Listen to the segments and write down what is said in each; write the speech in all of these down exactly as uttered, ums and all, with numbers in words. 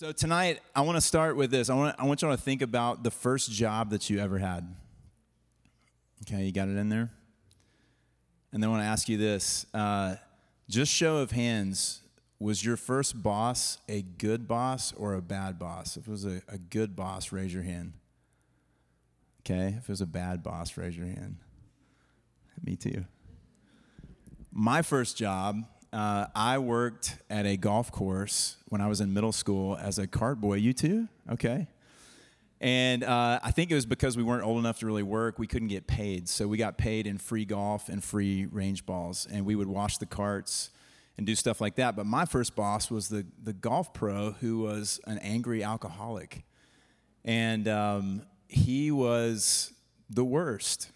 So tonight, I want to start with this. I want I want you all to think about the first job that you ever had. Okay, you got it in there? And then I want to ask you this. Uh, just show of hands, was your first boss a good boss or a bad boss? If it was a, a good boss, raise your hand. Okay, if it was a bad boss, raise your hand. Me too. My first job, uh, I worked at a golf course when I was in middle school as a cart boy. You too? Okay. And uh, I think it was because we weren't old enough to really work. We couldn't get paid. So we got paid in free golf and free range balls. And we would wash the carts and do stuff like that. But my first boss was the, the golf pro who was an angry alcoholic. And um, he was the worst.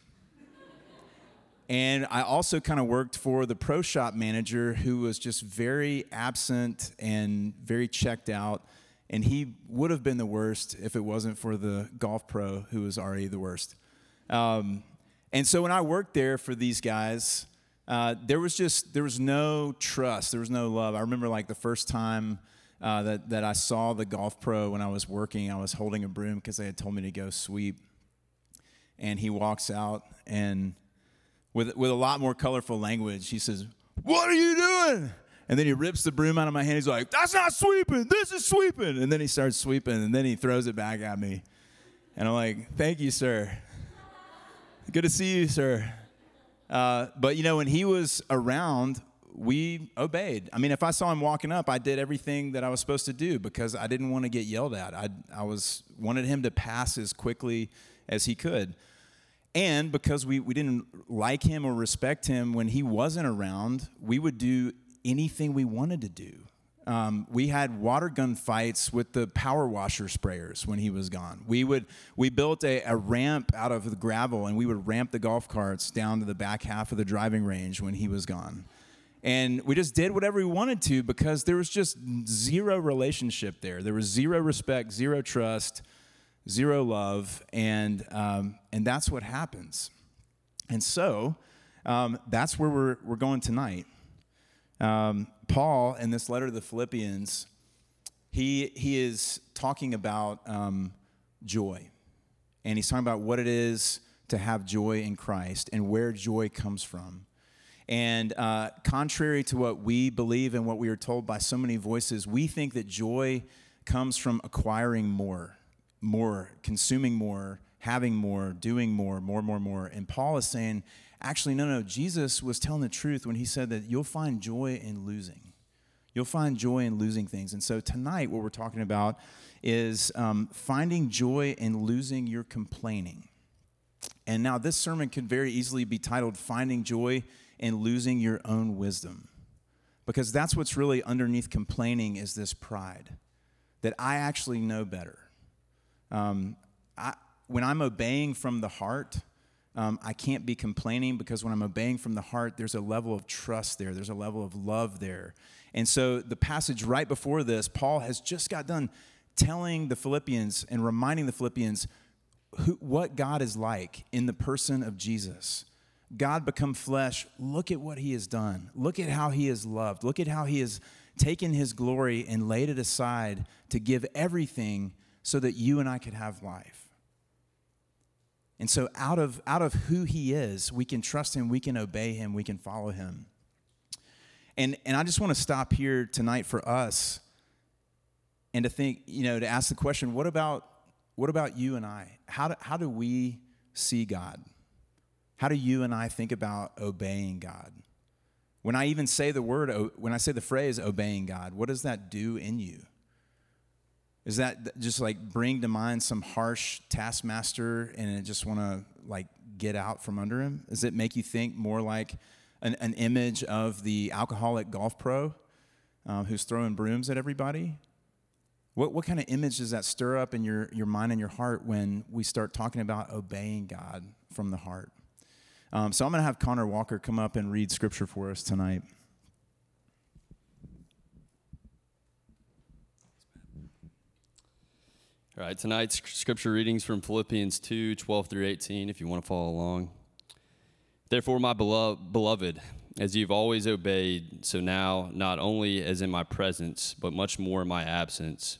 And I also kind of worked for the pro shop manager who was just very absent and very checked out. And he would have been the worst if it wasn't for the golf pro who was already the worst. Um, and so when I worked there for these guys, uh, there was just, there was no trust. There was no love. I remember like the first time uh, that, that I saw the golf pro when I was working, I was holding a broom because they had told me to go sweep. And he walks out and... With with a lot more colorful language, he says, "What are you doing?" And then he rips the broom out of my hand. He's like, "That's not sweeping. This is sweeping." And then he starts sweeping, and then he throws it back at me. And I'm like, "Thank you, sir. Good to see you, sir." Uh, but, you know, when he was around, we obeyed. I mean, if I saw him walking up, I did everything that I was supposed to do because I didn't want to get yelled at. I I was wanted him to pass as quickly as he could. And because we, we didn't like him or respect him when he wasn't around, we would do anything we wanted to do. Um, we had water gun fights with the power washer sprayers when he was gone. We would we built a, a ramp out of the gravel, and we would ramp the golf carts down to the back half of the driving range when he was gone. And we just did whatever we wanted to because there was just zero relationship there. There was zero respect, zero trust, zero love, and um, and that's what happens. And so um, that's where we're we're going tonight. Um, Paul, in this letter to the Philippians, he he is talking about um, joy, and he's talking about what it is to have joy in Christ and where joy comes from. And uh, contrary to what we believe and what we are told by so many voices, we think that joy comes from acquiring more. more, consuming more, having more, doing more, more, more, more. And Paul is saying, actually, no, no, Jesus was telling the truth when he said that you'll find joy in losing. You'll find joy in losing things. And so tonight what we're talking about is um, finding joy in losing your complaining. And now this sermon could very easily be titled Finding Joy in Losing Your Own Wisdom, because that's what's really underneath complaining is this pride that I actually know better. Um, I, when I'm obeying from the heart, um, I can't be complaining because when I'm obeying from the heart, there's a level of trust there. There's a level of love there. And so the passage right before this, Paul has just got done telling the Philippians and reminding the Philippians who, what God is like in the person of Jesus. God become flesh. Look at what he has done. Look at how he is loved. Look at how he has taken his glory and laid it aside to give everything so that you and I could have life. And so out of out of who he is, we can trust him, we can obey him, we can follow him. And and I just want to stop here tonight for us and to think, you know, to ask the question, what about what about you and I? How do, how do we see God? How do you and I think about obeying God? When I even say the word, when I say the phrase obeying God, what does that do in you? Is that just like bring to mind some harsh taskmaster and it just want to like get out from under him? Does it make you think more like an, an image of the alcoholic golf pro um, who's throwing brooms at everybody? What what kind of image does that stir up in your, your mind and your heart when we start talking about obeying God from the heart? Um, so I'm going to have Connor Walker come up and read scripture for us tonight. All right, tonight's scripture readings from Philippians two, twelve through eighteen, if you want to follow along. Therefore, my beloved, as you've always obeyed, so now, not only as in my presence, but much more in my absence,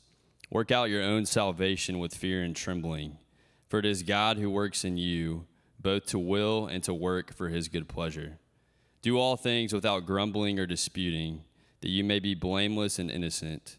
Work out your own salvation with fear and trembling, for it is God who works in you, both to will and to work for his good pleasure. Do all things without grumbling or disputing, that you may be blameless and innocent,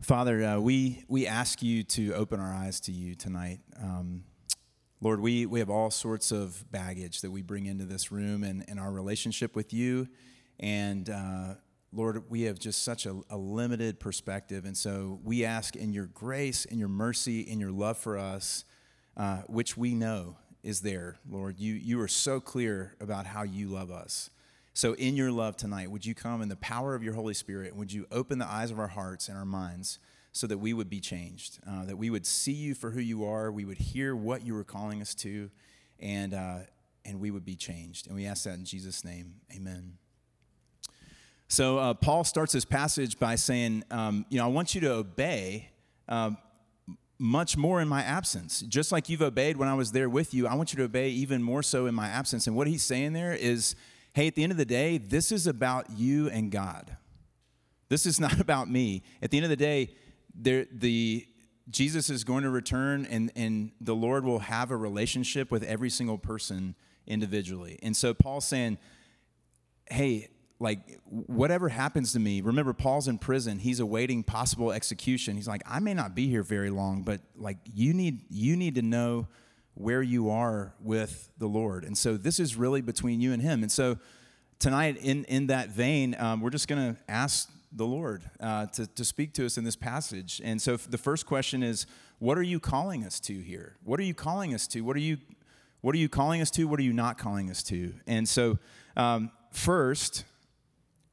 Father, uh, we we ask you to open our eyes to you tonight. Um, Lord, we, we have all sorts of baggage that we bring into this room and, and our relationship with you. And uh, Lord, we have just such a, a limited perspective. And so we ask in your grace, in your mercy, in your love for us, uh, which we know is there, Lord. You, you are so clear about how you love us. So in your love tonight, would you come in the power of your Holy Spirit, and would you open the eyes of our hearts and our minds so that we would be changed, uh, that we would see you for who you are, we would hear what you were calling us to, and uh, and we would be changed. And we ask that in Jesus' name, amen. So uh, Paul starts his passage by saying, um, you know, I want you to obey um, much more in my absence. Just like you've obeyed when I was there with you, I want you to obey even more so in my absence. And what he's saying there is, hey, at the end of the day, this is about you and God. This is not about me. At the end of the day, there, the Jesus is going to return, and, and the Lord will have a relationship with every single person individually. And so Paul's saying, hey, like, whatever happens to me, remember, Paul's in prison. He's awaiting possible execution. He's like, I may not be here very long, but, like, you need you need to know where you are with the Lord. And so this is really between you and him. And so tonight, in, in that vein, um, we're just going to ask the Lord uh, to, to speak to us in this passage. And so the first question is, what are you calling us to here? What are you calling us to? What are you what are you calling us to? What are you not calling us to? And so um, first,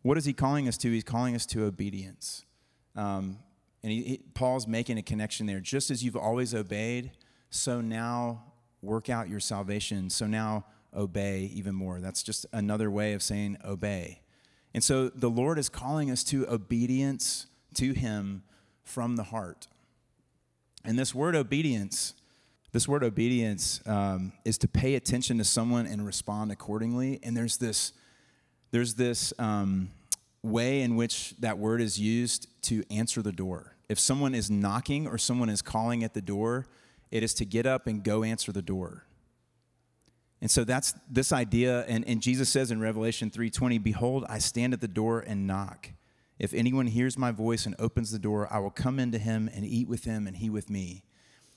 what is he calling us to? He's calling us to obedience. Um, and he, he, Paul's making a connection there. Just as you've always obeyed, so now work out your salvation. So now obey even more. That's just another way of saying obey. And so the Lord is calling us to obedience to him from the heart. And this word obedience, this word obedience um, is to pay attention to someone and respond accordingly. And there's this, there's this um, way in which that word is used to answer the door. If someone is knocking or someone is calling at the door, it is to get up and go answer the door. And so that's this idea, and, and Jesus says in Revelation three twenty, behold, I stand at the door and knock. If anyone hears my voice and opens the door, I will come into him and eat with him and he with me.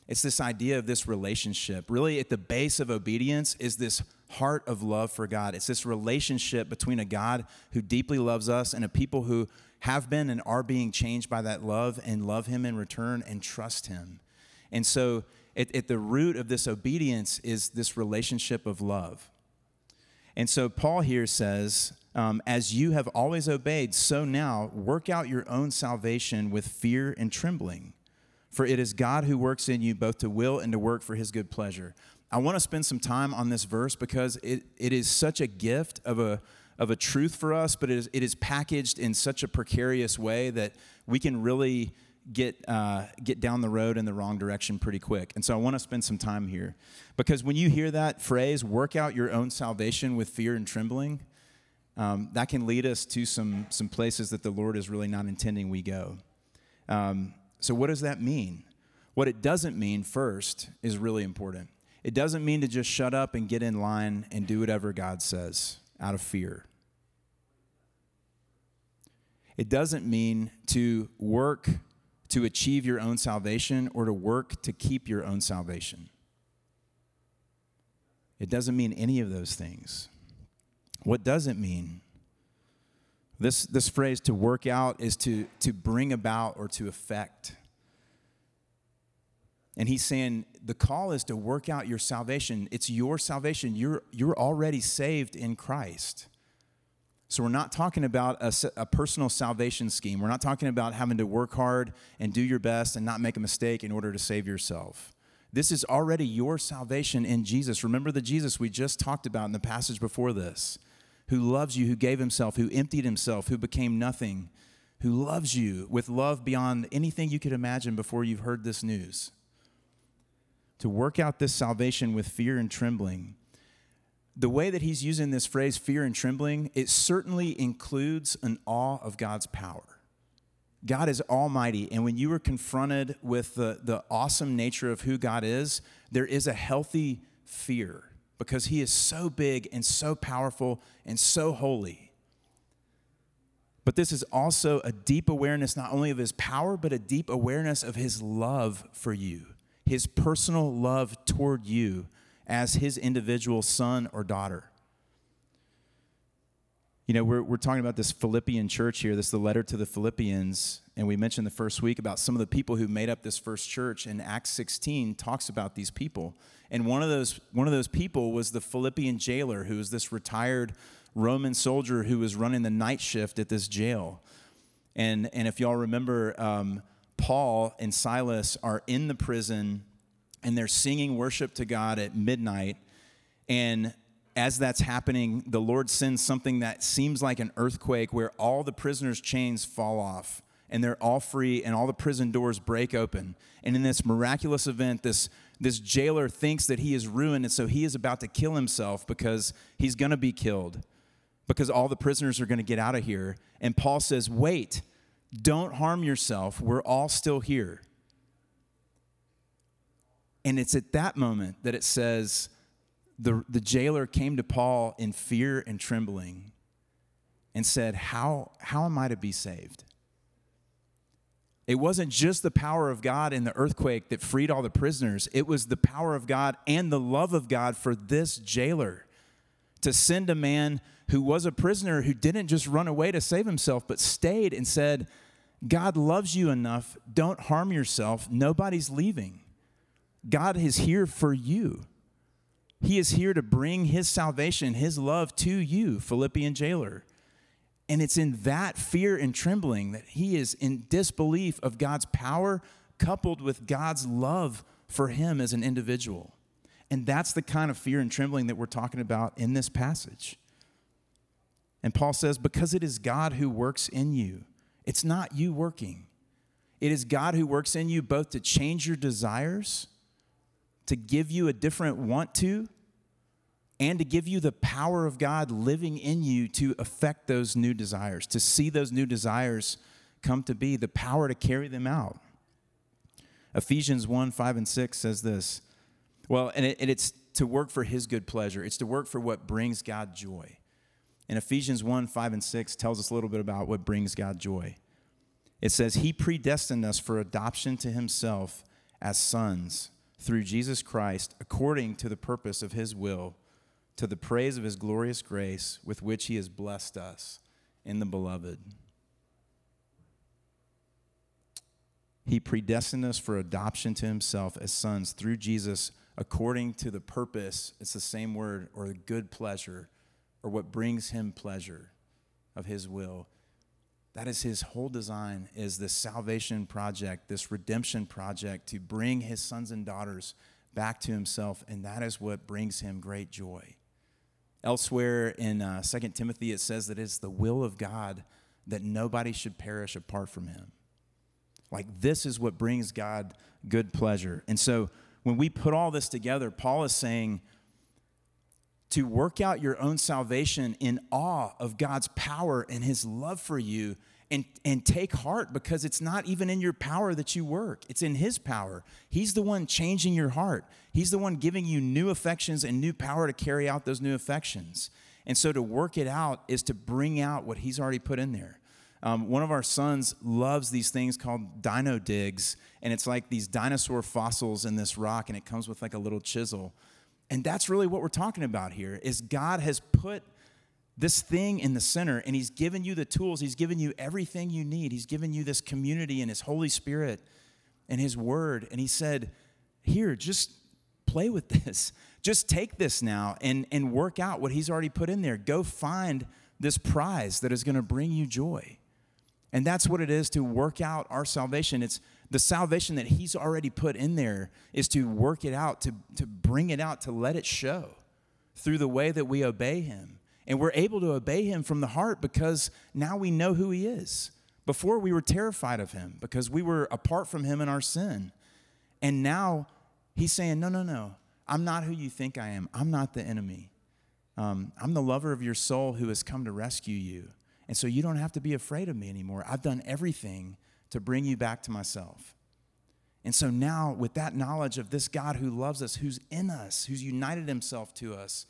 It's this idea of this relationship. Really, at the base of obedience is this heart of love for God. It's this relationship between a God who deeply loves us and a people who have been and are being changed by that love and love him in return and trust him. And so At, at the root of this obedience is this relationship of love. And so Paul here says, um, as you have always obeyed, so now work out your own salvation with fear and trembling. For it is God who works in you both to will and to work for his good pleasure. I want to spend some time on this verse because it, it is such a gift of a of a truth for us, but it is, it is packaged in such a precarious way that we can really get uh, get down the road in the wrong direction pretty quick. And so I want to spend some time here. Because when you hear that phrase, work out your own salvation with fear and trembling, um, that can lead us to some, some places that the Lord is really not intending we go. Um, so what does that mean? What it doesn't mean, first, is really important. It doesn't mean to just shut up and get in line and do whatever God says out of fear. It doesn't mean to work to achieve your own salvation or to work to keep your own salvation. It doesn't mean any of those things. What does it mean? This this phrase to work out is to, to bring about or to effect. And he's saying the call is to work out your salvation. It's your salvation. You're, you're already saved in Christ. So we're not talking about a, a personal salvation scheme. We're not talking about having to work hard and do your best and not make a mistake in order to save yourself. This is already your salvation in Jesus. Remember the Jesus we just talked about in the passage before this, who loves you, who gave himself, who emptied himself, who became nothing, who loves you with love beyond anything you could imagine before you've heard this news. To work out this salvation with fear and trembling. The way that he's using this phrase, fear and trembling, it certainly includes an awe of God's power. God is almighty, and when you are confronted with the, the awesome nature of who God is, there is a healthy fear because he is so big and so powerful and so holy. But this is also a deep awareness not only of his power, but a deep awareness of his love for you, his personal love toward you, as his individual son or daughter. You know, we're we're talking about this Philippian church here. This is the letter to the Philippians. And we mentioned the first week about some of the people who made up this first church. And Acts sixteen talks about these people. And one of those, one of those people was the Philippian jailer, who was this retired Roman soldier who was running the night shift at this jail. And, and if y'all remember, um, Paul and Silas are in the prison, and they're singing worship to God at midnight. And as that's happening, the Lord sends something that seems like an earthquake where all the prisoners' chains fall off, and they're all free, and all the prison doors break open. And in this miraculous event, this, this jailer thinks that he is ruined, and so he is about to kill himself because he's going to be killed because all the prisoners are going to get out of here. And Paul says, wait, don't harm yourself. We're all still here. And it's at that moment that it says the, the jailer came to Paul in fear and trembling and said, how, how am I to be saved? It wasn't just the power of God in the earthquake that freed all the prisoners. It was the power of God and the love of God for this jailer to send a man who was a prisoner, who didn't just run away to save himself, but stayed and said, God loves you enough. Don't harm yourself. Nobody's leaving. God is here for you. He is here to bring his salvation, his love to you, Philippian jailer. And it's in that fear and trembling that he is in disbelief of God's power coupled with God's love for him as an individual. And that's the kind of fear and trembling that we're talking about in this passage. And Paul says, because it is God who works in you. It's not you working. It is God who works in you both to change your desires, to give you a different want to, and to give you the power of God living in you to affect those new desires, to see those new desires come to be, the power to carry them out. Ephesians one, five, and six says this. Well, and, it, and it's to work for his good pleasure. It's to work for what brings God joy. And Ephesians one, five, and six tells us a little bit about what brings God joy. It says, he predestined us for adoption to himself as sons through Jesus Christ, according to the purpose of his will, to the praise of his glorious grace with which he has blessed us in the beloved. He predestined us for adoption to himself as sons through Jesus, according to the purpose, it's the same word, or the good pleasure, or what brings him pleasure of his will. That is his whole design, is this salvation project, this redemption project to bring his sons and daughters back to himself, and that is what brings him great joy. Elsewhere in uh, Second Timothy, it says that it's the will of God that nobody should perish apart from him. Like, this is what brings God good pleasure. And so when we put all this together, Paul is saying, to work out your own salvation in awe of God's power and his love for you, and, and take heart because it's not even in your power that you work. It's in his power. He's the one changing your heart. He's the one giving you new affections and new power to carry out those new affections. And so to work it out is to bring out what he's already put in there. Um, one of our sons loves these things called dino digs, and it's like these dinosaur fossils in this rock, and it comes with like a little chisel. And that's really what we're talking about here, is God has put this thing in the center, and he's given you the tools. He's given you everything you need. He's given you this community and his Holy Spirit and his word. And he said, here, just play with this. Just take this now and, and work out what he's already put in there. Go find this prize that is going to bring you joy. And that's what it is to work out our salvation. It's the salvation that he's already put in there is to work it out, to, to bring it out, to let it show through the way that we obey him. And we're able to obey him from the heart because now we know who he is. Before we were terrified of him because we were apart from him in our sin. And now he's saying, no, no, no, I'm not who you think I am. I'm not the enemy. Um, I'm the lover of your soul who has come to rescue you. And so you don't have to be afraid of me anymore. I've done everything to bring you back to myself. And so now with that knowledge of this God who loves us, who's in us, who's united himself to us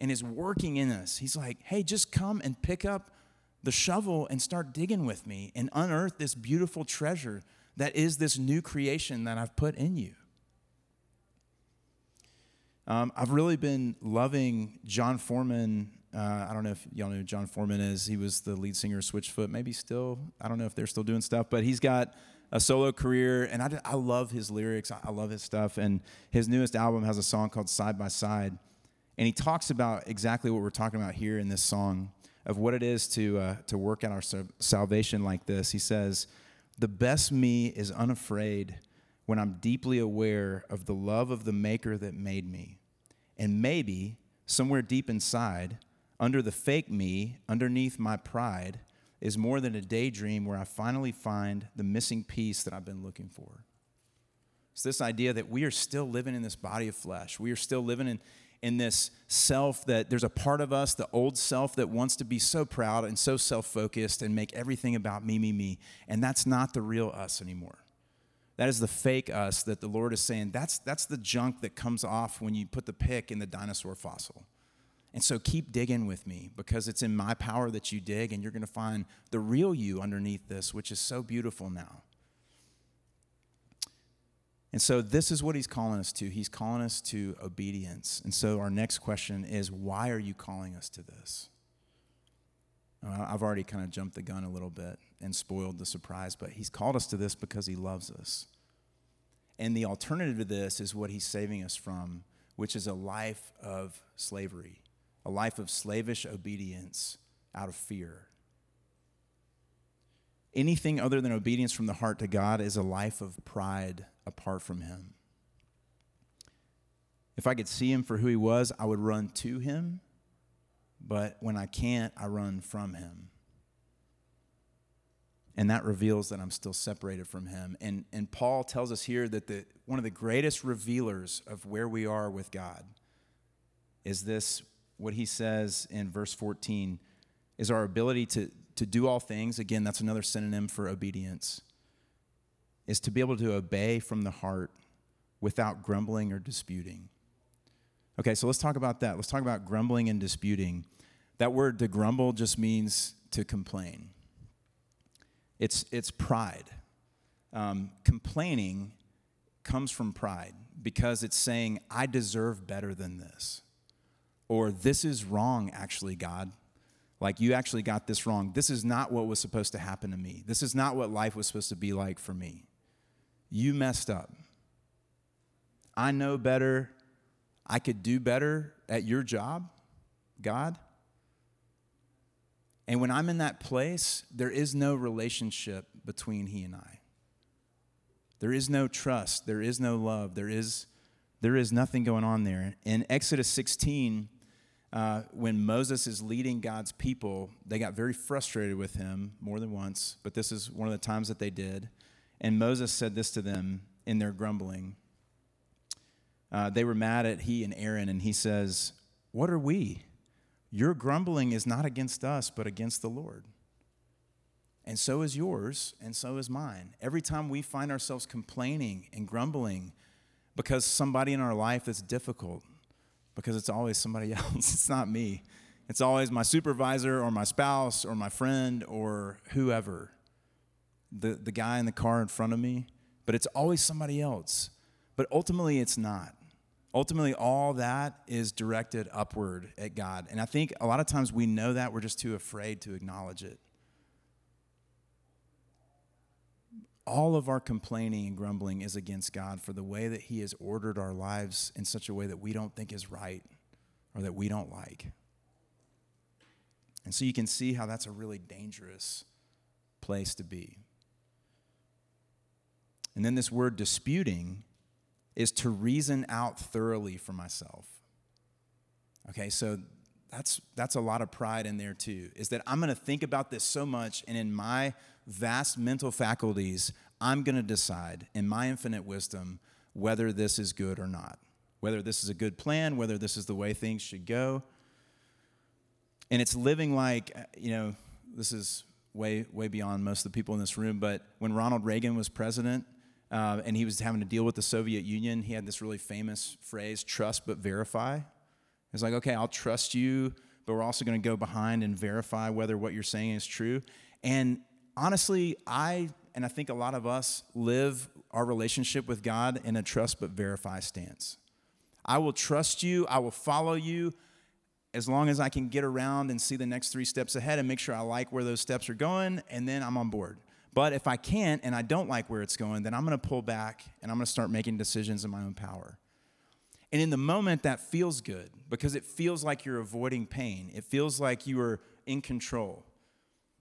and is working in us, he's like, hey, just come and pick up the shovel and start digging with me and unearth this beautiful treasure that is this new creation that I've put in you. Um, I've really been loving John Foreman. Uh, I don't know if y'all know who John Foreman is. He was the lead singer of Switchfoot, maybe still. I don't know if they're still doing stuff, but he's got a solo career, and I, I love his lyrics. I love his stuff, and his newest album has a song called Side by Side, and he talks about exactly what we're talking about here in this song of what it is to, uh, to work out our salvation like this. He says, "The best me is unafraid when I'm deeply aware of the love of the maker that made me, and maybe somewhere deep inside, under the fake me, underneath my pride, is more than a daydream where I finally find the missing piece that I've been looking for." It's this idea that we are still living in this body of flesh. We are still living in, in this self that there's a part of us, the old self that wants to be so proud and so self-focused and make everything about me, me, me. And that's not the real us anymore. That is the fake us that the Lord is saying, that's, that's the junk that comes off when you put the pick in the dinosaur fossil. And so keep digging with me because it's in my power that you dig and you're going to find the real you underneath this, which is so beautiful now. And so this is what he's calling us to. He's calling us to obedience. And so our next question is, why are you calling us to this? Uh, I've already kind of jumped the gun a little bit and spoiled the surprise, but he's called us to this because he loves us. And the alternative to this is what he's saving us from, which is a life of slavery. A life of slavish obedience out of fear. Anything other than obedience from the heart to God is a life of pride apart from him. If I could see him for who he was, I would run to him. But when I can't, I run from him. And that reveals that I'm still separated from him. And, and Paul tells us here that the, one of the greatest revealers of where we are with God is this. What he says in verse fourteen is our ability to, to do all things. Again, that's another synonym for obedience, is to be able to obey from the heart without grumbling or disputing. Okay, so let's talk about that. Let's talk about grumbling and disputing. That word to grumble just means to complain. It's, it's pride. Um, complaining comes from pride because it's saying, I deserve better than this. Or this is wrong, actually, God. Like, you actually got this wrong. This is not what was supposed to happen to me. This is not what life was supposed to be like for me. You messed up. I know better. I could do better at your job, God. And when I'm in that place, there is no relationship between he and I. There is no trust. There is no love. There is, there is nothing going on there. In Exodus sixteen, Uh, when Moses is leading God's people, they got very frustrated with him more than once, but this is one of the times that they did. And Moses said this to them in their grumbling. Uh, they were mad at he and Aaron, and he says, "What are we? Your grumbling is not against us, but against the Lord. And so is yours, and so is mine." Every time we find ourselves complaining and grumbling because somebody in our life is difficult, because it's always somebody else. It's not me. It's always my supervisor or my spouse or my friend or whoever, the, the guy in the car in front of me. But it's always somebody else. But ultimately, it's not. Ultimately, all that is directed upward at God. And I think a lot of times we know that. We're just too afraid to acknowledge it. All of our complaining and grumbling is against God for the way that he has ordered our lives in such a way that we don't think is right or that we don't like. And so you can see how that's a really dangerous place to be. And then this word disputing is to reason out thoroughly for myself. Okay, so that's that's a lot of pride in there too, is that I'm going to think about this so much, and in my vast mental faculties, I'm going to decide in my infinite wisdom whether this is good or not, whether this is a good plan, whether this is the way things should go. And it's living like, you know, this is way, way beyond most of the people in this room, but when Ronald Reagan was president, Uh, and he was having to deal with the Soviet Union, he had this really famous phrase, trust but verify. It's like, okay, I'll trust you, but we're also going to go behind and verify whether what you're saying is true. And honestly, I, and I think a lot of us, live our relationship with God in a trust but verify stance. I will trust you, I will follow you, as long as I can get around and see the next three steps ahead and make sure I like where those steps are going, and then I'm on board. But if I can't and I don't like where it's going, then I'm going to pull back and I'm going to start making decisions in my own power. And in the moment, that feels good because it feels like you're avoiding pain. It feels like you are in control.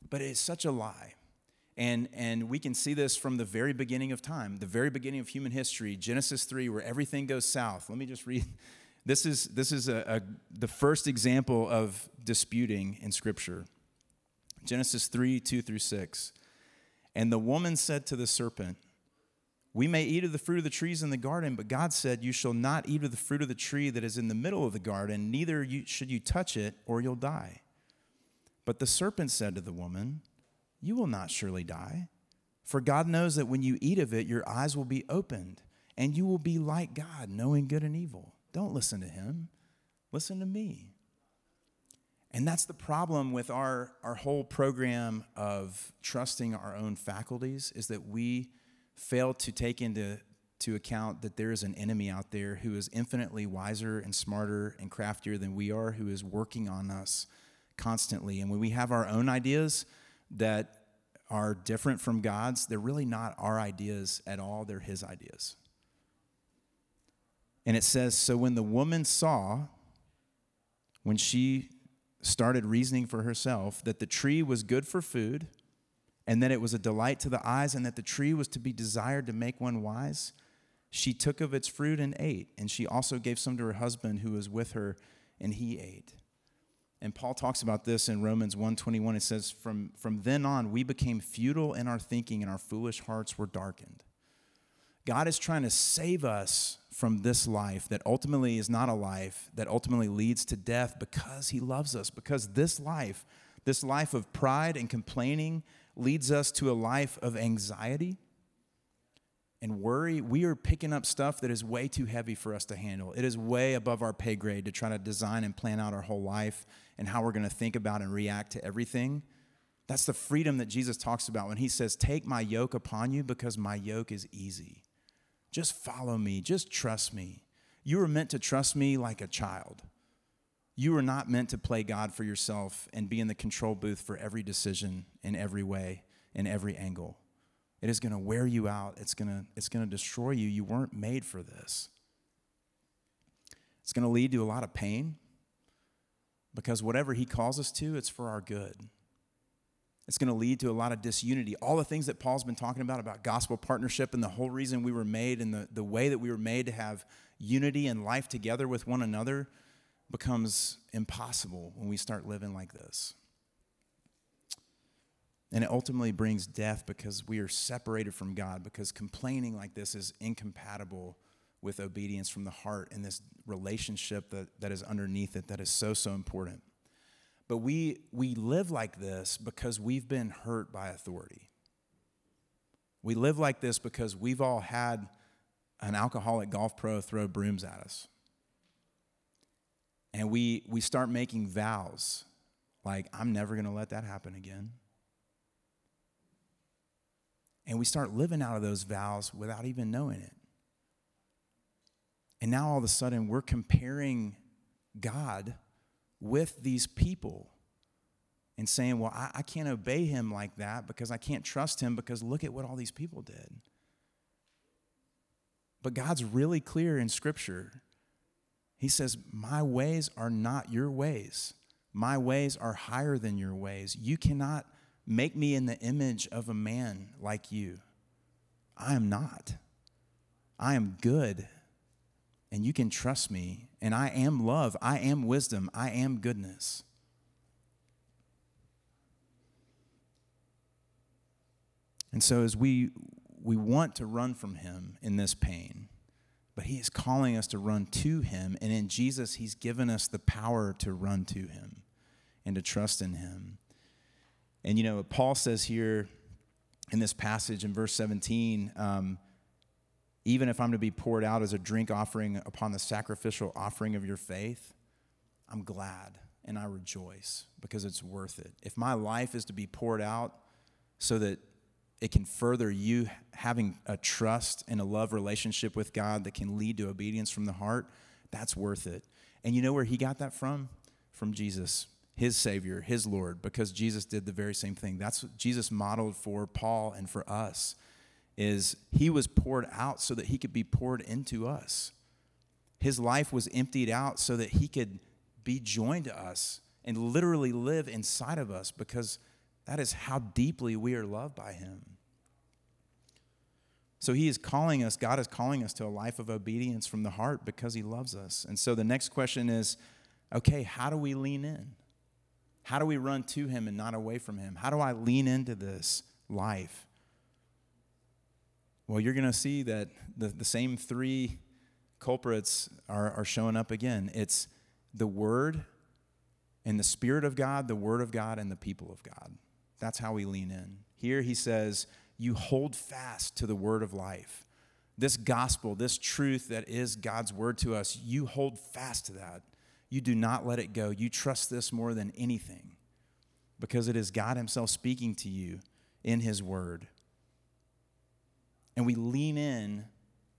But it is such a lie. And, and we can see this from the very beginning of time, the very beginning of human history, Genesis three, where everything goes south. Let me just read. This is, this is a, a, the first example of disputing in Scripture. Genesis three, two through six. And the woman said to the serpent, "We may eat of the fruit of the trees in the garden, but God said, you shall not eat of the fruit of the tree that is in the middle of the garden, neither should you touch it, or you'll die." But the serpent said to the woman, "You will not surely die, for God knows that when you eat of it, your eyes will be opened, and you will be like God, knowing good and evil. Don't listen to him, listen to me." And that's the problem with our, our whole program of trusting our own faculties, is that we fail to take into to account that there is an enemy out there who is infinitely wiser and smarter and craftier than we are, who is working on us constantly. And when we have our own ideas that are different from God's, they're really not our ideas at all, they're his ideas. And it says, so when the woman saw, when she started reasoning for herself, that the tree was good for food, and that it was a delight to the eyes, and that the tree was to be desired to make one wise, she took of its fruit and ate. And she also gave some to her husband who was with her, and he ate. And Paul talks about this in Romans one twenty-one. It says, from, from then on, we became futile in our thinking, and our foolish hearts were darkened. God is trying to save us from this life that ultimately is not a life, that ultimately leads to death, because he loves us, because this life, this life of pride and complaining, leads us to a life of anxiety and worry. We are picking up stuff that is way too heavy for us to handle. It is way above our pay grade to try to design and plan out our whole life and how we're going to think about and react to everything. That's the freedom that Jesus talks about when he says, "Take my yoke upon you, because my yoke is easy." Just follow me. Just trust me. You were meant to trust me like a child. You were not meant to play God for yourself and be in the control booth for every decision, in every way, in every angle. It is going to wear you out. It's going to, it's going to destroy you. You weren't made for this. It's going to lead to a lot of pain, because whatever he calls us to, it's for our good. It's going to lead to a lot of disunity. All the things that Paul's been talking about, about gospel partnership and the whole reason we were made and the, the way that we were made to have unity and life together with one another, becomes impossible when we start living like this. And it ultimately brings death, because we are separated from God, because complaining like this is incompatible with obedience from the heart and this relationship that, that is underneath it that is so, so important. But we we live like this because we've been hurt by authority. We live like this because we've all had an alcoholic golf pro throw brooms at us. And we we start making vows like, I'm never going to let that happen again. And we start living out of those vows without even knowing it. And now all of a sudden we're comparing God with these people and saying, well, I, I can't obey him like that because I can't trust him, because look at what all these people did. But God's really clear in Scripture. He says, my ways are not your ways. My ways are higher than your ways. You cannot make me in the image of a man like you. I am not. I am good, and you can trust me, and I am love. I am wisdom. I am goodness. And so as we we want to run from him in this pain, but he is calling us to run to him, and in Jesus, he's given us the power to run to him and to trust in him. And, you know, Paul says here in this passage in verse seventeen, um, even if I'm to be poured out as a drink offering upon the sacrificial offering of your faith, I'm glad and I rejoice because it's worth it. If my life is to be poured out so that it can further you having a trust and a love relationship with God that can lead to obedience from the heart, that's worth it. And you know where he got that from? From Jesus, his Savior, his Lord, because Jesus did the very same thing. That's what Jesus modeled for Paul and for us. Is he was poured out so that he could be poured into us. His life was emptied out so that he could be joined to us and literally live inside of us, because that is how deeply we are loved by him. So he is calling us, God is calling us to a life of obedience from the heart because he loves us. And so the next question is, okay, how do we lean in? How do we run to him and not away from him? How do I lean into this life? Well, you're going to see that the, the same three culprits are, are showing up again. It's the Word and the Spirit of God, the Word of God, and the people of God. That's how we lean in. Here he says, you hold fast to the word of life. This gospel, this truth that is God's word to us, you hold fast to that. You do not let it go. You trust this more than anything because it is God himself speaking to you in his word. And we lean in,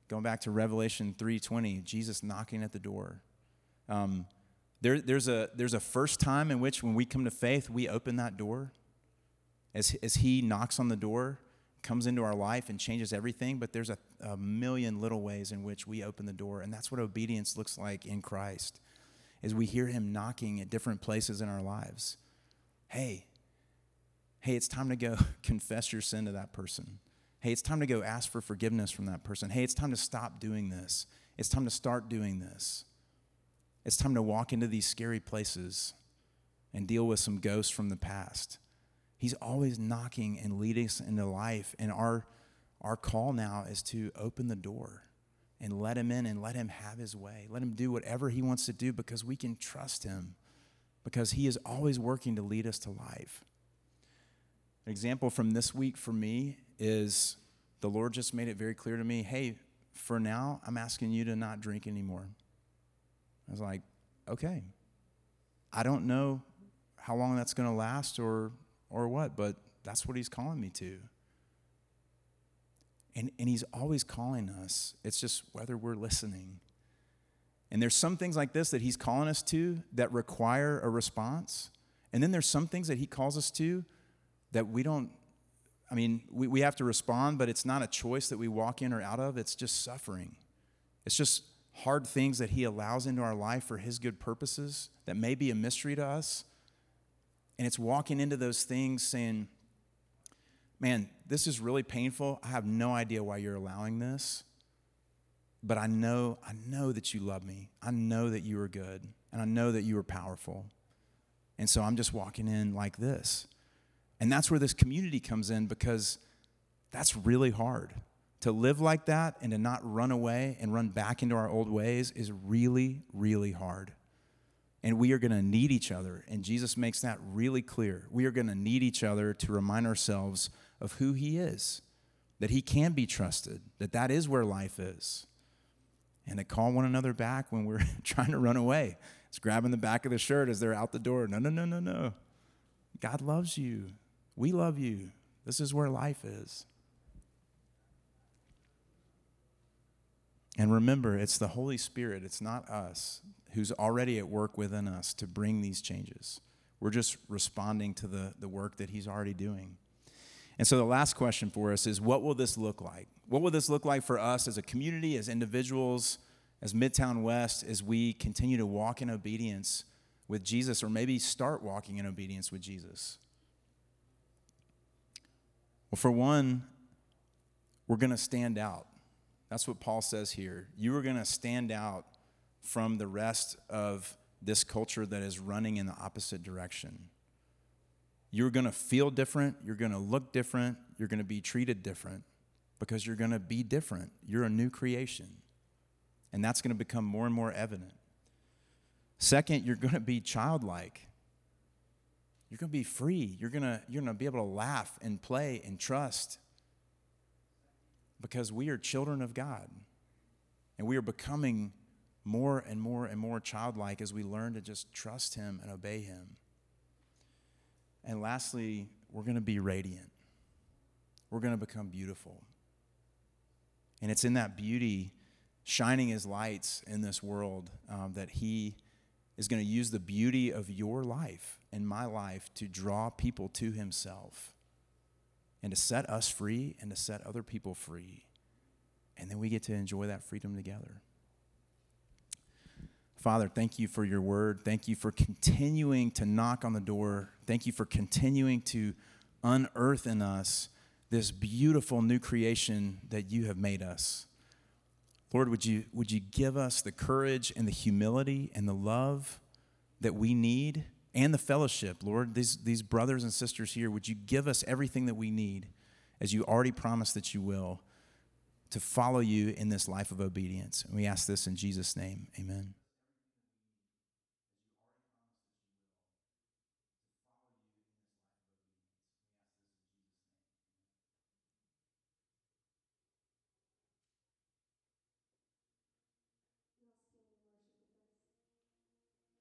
going back to Revelation three twenty, Jesus knocking at the door. Um, there, there's a there's a first time in which when we come to faith, we open that door. As, as he knocks on the door, comes into our life and changes everything, but there's a, a million little ways in which we open the door, and that's what obedience looks like in Christ, is we hear him knocking at different places in our lives. Hey, hey, it's time to go confess your sin to that person. Hey, it's time to go ask for forgiveness from that person. Hey, it's time to stop doing this. It's time to start doing this. It's time to walk into these scary places and deal with some ghosts from the past. He's always knocking and leading us into life, and our, our call now is to open the door and let him in and let him have his way. Let him do whatever he wants to do because we can trust him, because he is always working to lead us to life. An example from this week for me is the Lord just made it very clear to me, hey, for now, I'm asking you to not drink anymore. I was like, okay. I don't know how long that's going to last or or what, but that's what he's calling me to. And, and he's always calling us. It's just whether we're listening. And there's some things like this that he's calling us to that require a response. And then there's some things that he calls us to that we don't, I mean, we, we have to respond, but it's not a choice that we walk in or out of. It's just suffering. It's just hard things that he allows into our life for his good purposes that may be a mystery to us. And it's walking into those things saying, man, this is really painful. I have no idea why you're allowing this, but I know, I know that you love me. I know that you are good, and I know that you are powerful. And so I'm just walking in like this. And that's where this community comes in, because that's really hard. To live like that and to not run away and run back into our old ways is really, really hard. And we are going to need each other. And Jesus makes that really clear. We are going to need each other to remind ourselves of who he is, that he can be trusted, that that is where life is. And to call one another back when we're trying to run away. It's grabbing the back of the shirt as they're out the door. No, no, no, no, no. God loves you. We love you. This is where life is. And remember, it's the Holy Spirit, it's not us, who's already at work within us to bring these changes. We're just responding to the, the work that he's already doing. And so the last question for us is, what will this look like? What will this look like for us as a community, as individuals, as Midtown West, as we continue to walk in obedience with Jesus, or maybe start walking in obedience with Jesus? Well, for one, we're going to stand out. That's what Paul says here. You are going to stand out from the rest of this culture that is running in the opposite direction. You're going to feel different. You're going to look different. You're going to be treated different because you're going to be different. You're a new creation. And that's going to become more and more evident. Second, you're going to be childlike. You're going to be free. You're going to, you're going to be able to laugh and play and trust, because we are children of God, and we are becoming more and more and more childlike as we learn to just trust him and obey him. And lastly, we're going to be radiant. We're going to become beautiful. And it's in that beauty, shining his lights in this world, um, that he is going to use the beauty of your life and my life to draw people to himself, and to set us free, and to set other people free. And then we get to enjoy that freedom together. Father, thank you for your word. Thank you for continuing to knock on the door. Thank you for continuing to unearth in us this beautiful new creation that you have made us. Lord, would you, would you give us the courage and the humility and the love that we need, and the fellowship, Lord, these, these brothers and sisters here, would you give us everything that we need, as you already promised that you will, to follow you in this life of obedience? And we ask this in Jesus' name, amen.